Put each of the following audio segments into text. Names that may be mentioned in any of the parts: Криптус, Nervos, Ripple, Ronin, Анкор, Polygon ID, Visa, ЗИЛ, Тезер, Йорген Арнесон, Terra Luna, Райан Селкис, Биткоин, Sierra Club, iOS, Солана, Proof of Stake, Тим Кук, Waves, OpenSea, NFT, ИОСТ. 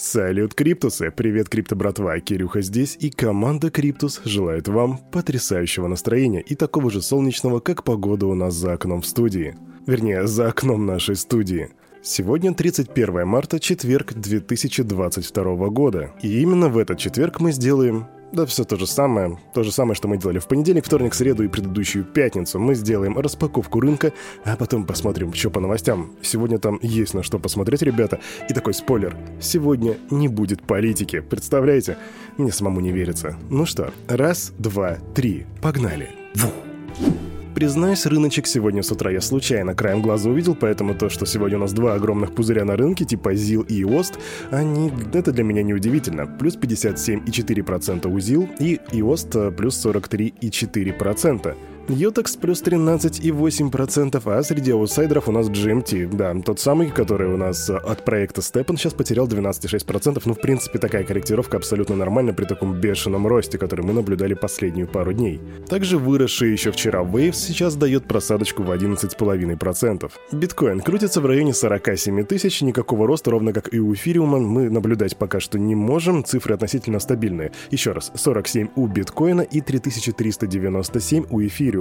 Салют, Криптусы! Привет, крипто-братва! Кирюха здесь, и команда Криптус желает вам потрясающего настроения и такого же солнечного, как погода у нас за окном в студии. Вернее, за окном нашей студии. Сегодня 31 марта, четверг 2022 года. И именно в этот четверг мы сделаем... Да, все то же самое, что мы делали в понедельник, вторник, среду и предыдущую пятницу. Мы сделаем распаковку рынка, а потом посмотрим, что по новостям. Сегодня там есть на что посмотреть, ребята. И такой спойлер. Сегодня не будет политики. Представляете? Мне самому не верится. Ну что, раз, два, три. Погнали. Вух. Признаюсь, рыночек сегодня с утра я случайно краем глаза увидел, поэтому то, что сегодня у нас два огромных пузыря на рынке, типа ЗИЛ и ИОСТ, это для меня неудивительно. Плюс 57,4% у ЗИЛ и ИОСТ плюс 43,4%. Yotex плюс 13,8%, а среди аутсайдеров у нас GMT, да, тот самый, который у нас от проекта Stepan сейчас потерял 12,6%, ну, в принципе, такая корректировка абсолютно нормальна при таком бешеном росте, который мы наблюдали последние пару дней. Также выросший еще вчера Waves сейчас дает просадочку в 11,5%. Биткоин крутится в районе 47 тысяч, никакого роста, ровно как и у Эфириума, мы наблюдать пока что не можем, цифры относительно стабильные. Еще раз, 47 у биткоина и 3397 у Эфириума.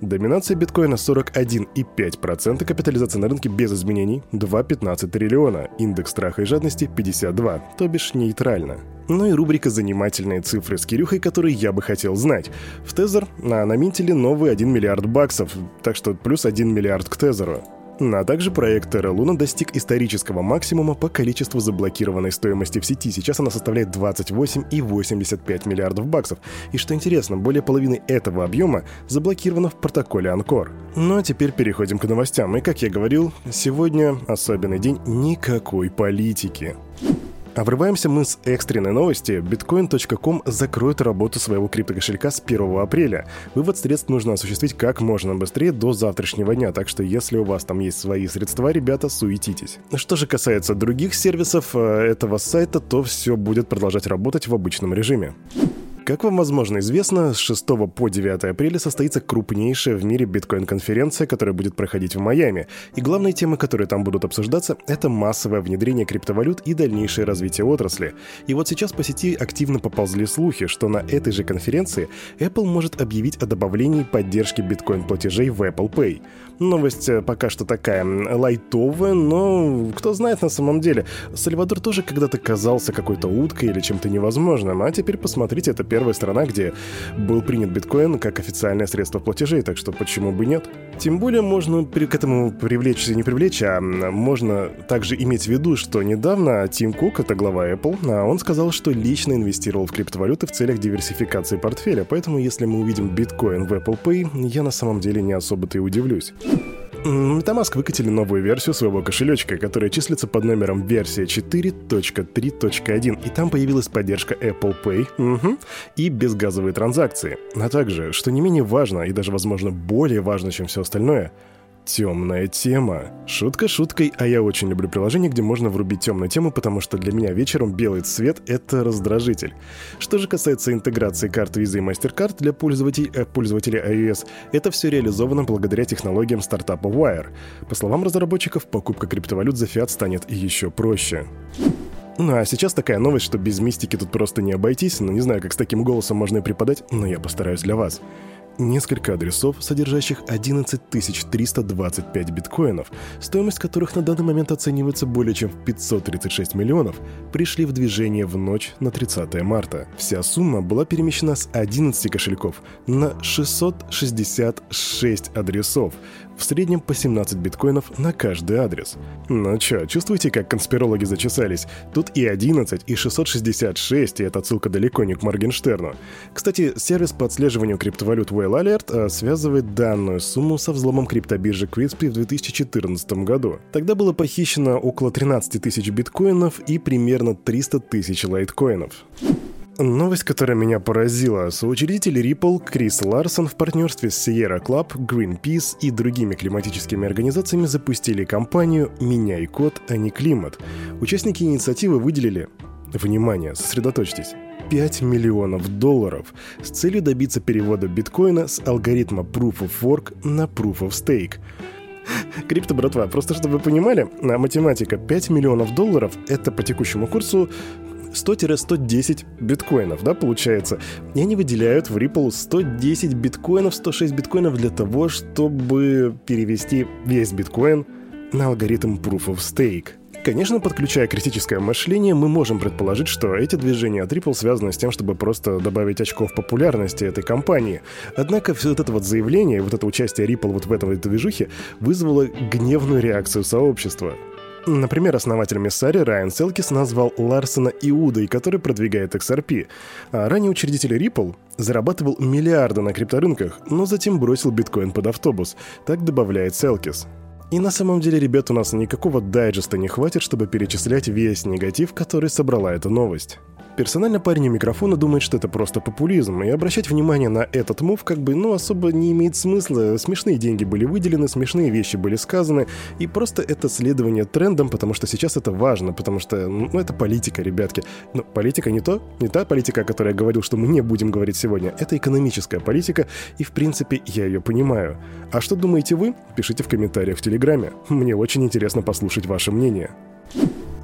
Доминация биткоина 41,5%, капитализация на рынке без изменений 2,15 триллиона, индекс страха и жадности 52, то бишь нейтрально. Ну и рубрика «Занимательные цифры» с Кирюхой, которые я бы хотел знать. В Тезер наминтили новые 1 миллиард баксов, так что плюс 1 миллиард к Тезеру. А также проект Terra Luna достиг исторического максимума по количеству заблокированной стоимости в сети. Сейчас она составляет 28,85 миллиардов баксов. И что интересно, более половины этого объема заблокировано в протоколе Анкор. Ну а теперь переходим к новостям. И как я говорил, сегодня особенный день, никакой политики. А врываемся мы с экстренной новости. Bitcoin.com закроет работу своего криптокошелька с 1 апреля. Вывод средств нужно осуществить как можно быстрее до завтрашнего дня, так что если у вас там есть свои средства, ребята, суетитесь. Что же касается других сервисов этого сайта, то все будет продолжать работать в обычном режиме. Как вам, возможно, известно, с 6 по 9 апреля состоится крупнейшая в мире биткоин-конференция, которая будет проходить в Майами. И главные темы, которые там будут обсуждаться, это массовое внедрение криптовалют и дальнейшее развитие отрасли. И вот сейчас по сети активно поползли слухи, что на этой же конференции Apple может объявить о добавлении поддержки биткоин-платежей в Apple Pay. Новость пока что такая лайтовая, но кто знает на самом деле. Сальвадор тоже когда-то казался какой-то уткой или чем-то невозможным, а теперь посмотрите, это первая страна, где был принят биткоин как официальное средство платежей, так что почему бы нет? Тем более можно к этому привлечь, не привлечь, а можно также иметь в виду, что недавно Тим Кук, это глава Apple, он сказал, что лично инвестировал в криптовалюты в целях диверсификации портфеля, поэтому если мы увидим биткоин в Apple Pay, я на самом деле не особо-то и удивлюсь. Метамаск выкатили новую версию своего кошелечка, которая числится под номером версия 4.3.1, и там появилась поддержка Apple Pay и безгазовые транзакции. А также, что не менее важно, и даже, возможно, более важно, чем все остальное, темная тема. Шутка шуткой, а я очень люблю приложение, где можно врубить темную тему, потому что для меня вечером белый цвет — это раздражитель. Что же касается интеграции карт Visa и MasterCard для пользователей iOS, это все реализовано благодаря технологиям стартапа Wire. По словам разработчиков, покупка криптовалют за фиат станет еще проще. Ну а сейчас такая новость, что без мистики тут просто не обойтись, но не знаю, как с таким голосом можно и преподать, но я постараюсь для вас. Несколько адресов, содержащих 11 325 биткоинов, стоимость которых на данный момент оценивается более чем в 536 миллионов, пришли в движение в ночь на 30 марта. Вся сумма была перемещена с 11 кошельков на 666 адресов, в среднем по 17 биткоинов на каждый адрес. Ну чё, чувствуете, как конспирологи зачесались? Тут и 11, и 666, и эта отсылка далеко не к Моргенштерну. Кстати, сервис по отслеживанию криптовалют Whale Alert связывает данную сумму со взломом криптобиржи Криспи в 2014 году. Тогда было похищено около 13 тысяч биткоинов и примерно 300 тысяч лайткоинов. Новость, которая меня поразила. Соучредитель Ripple Крис Ларсон в партнерстве с Sierra Club, Greenpeace и другими климатическими организациями запустили кампанию «Меняй код, а не климат». Участники инициативы выделили, внимание, сосредоточьтесь, $5 миллионов с целью добиться перевода биткоина с алгоритма Proof of Work на Proof of Stake. Крипто, братва, просто чтобы вы понимали, математика, 5 миллионов долларов — это по текущему курсу 100-110 биткоинов, да, получается. И они выделяют в Ripple 110 биткоинов, 106 биткоинов для того, чтобы перевести весь биткоин на алгоритм Proof of Stake. Конечно, подключая критическое мышление, мы можем предположить, что эти движения от Ripple связаны с тем, чтобы просто добавить очков популярности этой компании. Однако все это вот заявление, вот это участие Ripple вот в этом движухе вызвало гневную реакцию сообщества. Например, основатель Messari Райан Селкис назвал Ларсона иудой, который продвигает XRP. А ранее учредитель Ripple зарабатывал миллиарды на крипторынках, но затем бросил биткоин под автобус. Так добавляет Селкис. И на самом деле, ребят, у нас никакого дайджеста не хватит, чтобы перечислять весь негатив, который собрала эта новость. Персонально парень у микрофона думает, что это просто популизм, и обращать внимание на этот мув особо не имеет смысла. Смешные деньги были выделены, смешные вещи были сказаны, и просто это следование трендам, потому что сейчас это важно, потому что, это политика, ребятки. Но политика не та политика, о которой я говорил, что мы не будем говорить сегодня. Это экономическая политика, и в принципе я ее понимаю. А что думаете вы? Пишите в комментариях в Телеграме. Мне очень интересно послушать ваше мнение.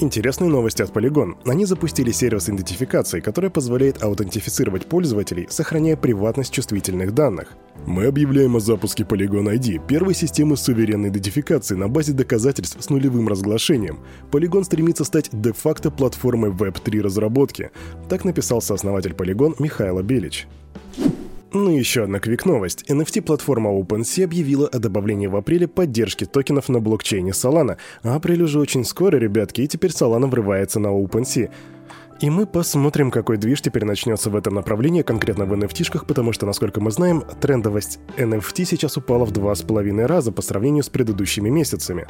Интересные новости от Polygon. Они запустили сервис идентификации, который позволяет аутентифицировать пользователей, сохраняя приватность чувствительных данных. Мы объявляем о запуске Polygon ID, первой системы суверенной идентификации на базе доказательств с нулевым разглашением. Polygon стремится стать де-факто платформой Web3 разработки. Так написал сооснователь Polygon Михаил Белич. Ну и еще одна квик-новость. NFT-платформа OpenSea объявила о добавлении в апреле поддержки токенов на блокчейне Солана. А апрель уже очень скоро, ребятки, и теперь Солана врывается на OpenSea. И мы посмотрим, какой движ теперь начнется в этом направлении, конкретно в NFT-шках, потому что, насколько мы знаем, трендовость NFT сейчас упала в 2,5 раза по сравнению с предыдущими месяцами.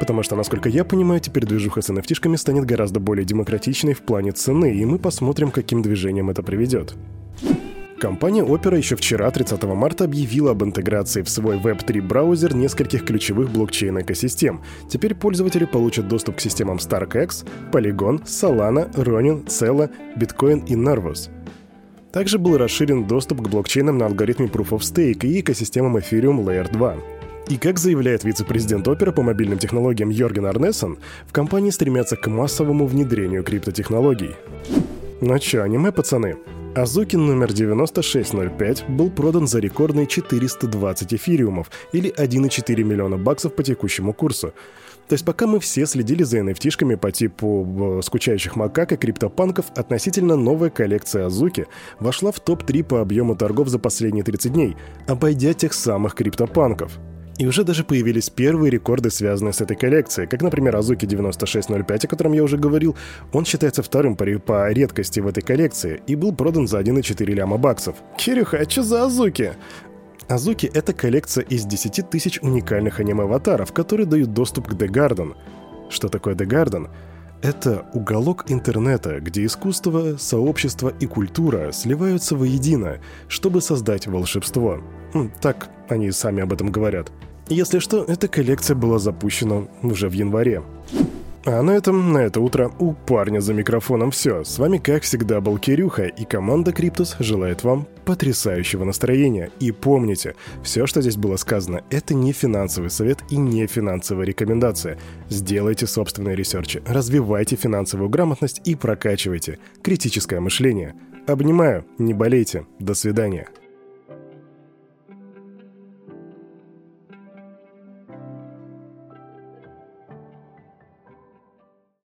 Потому что, насколько я понимаю, теперь движуха с NFT-шками станет гораздо более демократичной в плане цены, и мы посмотрим, каким движением это приведет. Компания Opera еще вчера, 30 марта, объявила об интеграции в свой Web3 браузер нескольких ключевых блокчейн-экосистем. Теперь пользователи получат доступ к системам StarkX, Polygon, Solana, Ronin, Cella, Bitcoin и Nervos. Также был расширен доступ к блокчейнам на алгоритме Proof of Stake и экосистемам Ethereum Layer 2. И как заявляет вице-президент Opera по мобильным технологиям Йорген Арнесон, в компании стремятся к массовому внедрению криптотехнологий. Ну чё, аниме, пацаны? Азуки номер 9605 был продан за рекордные 420 эфириумов, или 1,4 миллиона баксов по текущему курсу. То есть пока мы все следили за NFT-шками по типу скучающих макак и криптопанков, относительно новая коллекция Азуки вошла в топ-3 по объему торгов за последние 30 дней, обойдя тех самых криптопанков. И уже даже появились первые рекорды, связанные с этой коллекцией, как, например, Азуки 9605, о котором я уже говорил. Он считается вторым по редкости в этой коллекции и был продан за 1,4 ляма баксов. Кирюха, а чё за Азуки? Азуки — это коллекция из 10 тысяч уникальных аниме-аватаров, которые дают доступ к The Garden. Что такое The Garden? Это уголок интернета, где искусство, сообщество и культура сливаются воедино, чтобы создать волшебство. Так они сами об этом говорят. Если что, эта коллекция была запущена уже в январе. А на это утро у парня за микрофоном все. С вами, как всегда, был Кирюха, и команда Криптус желает вам потрясающего настроения. И помните, все, что здесь было сказано, это не финансовый совет и не финансовая рекомендация. Сделайте собственные ресерчи, развивайте финансовую грамотность и прокачивайте критическое мышление. Обнимаю, не болейте, до свидания.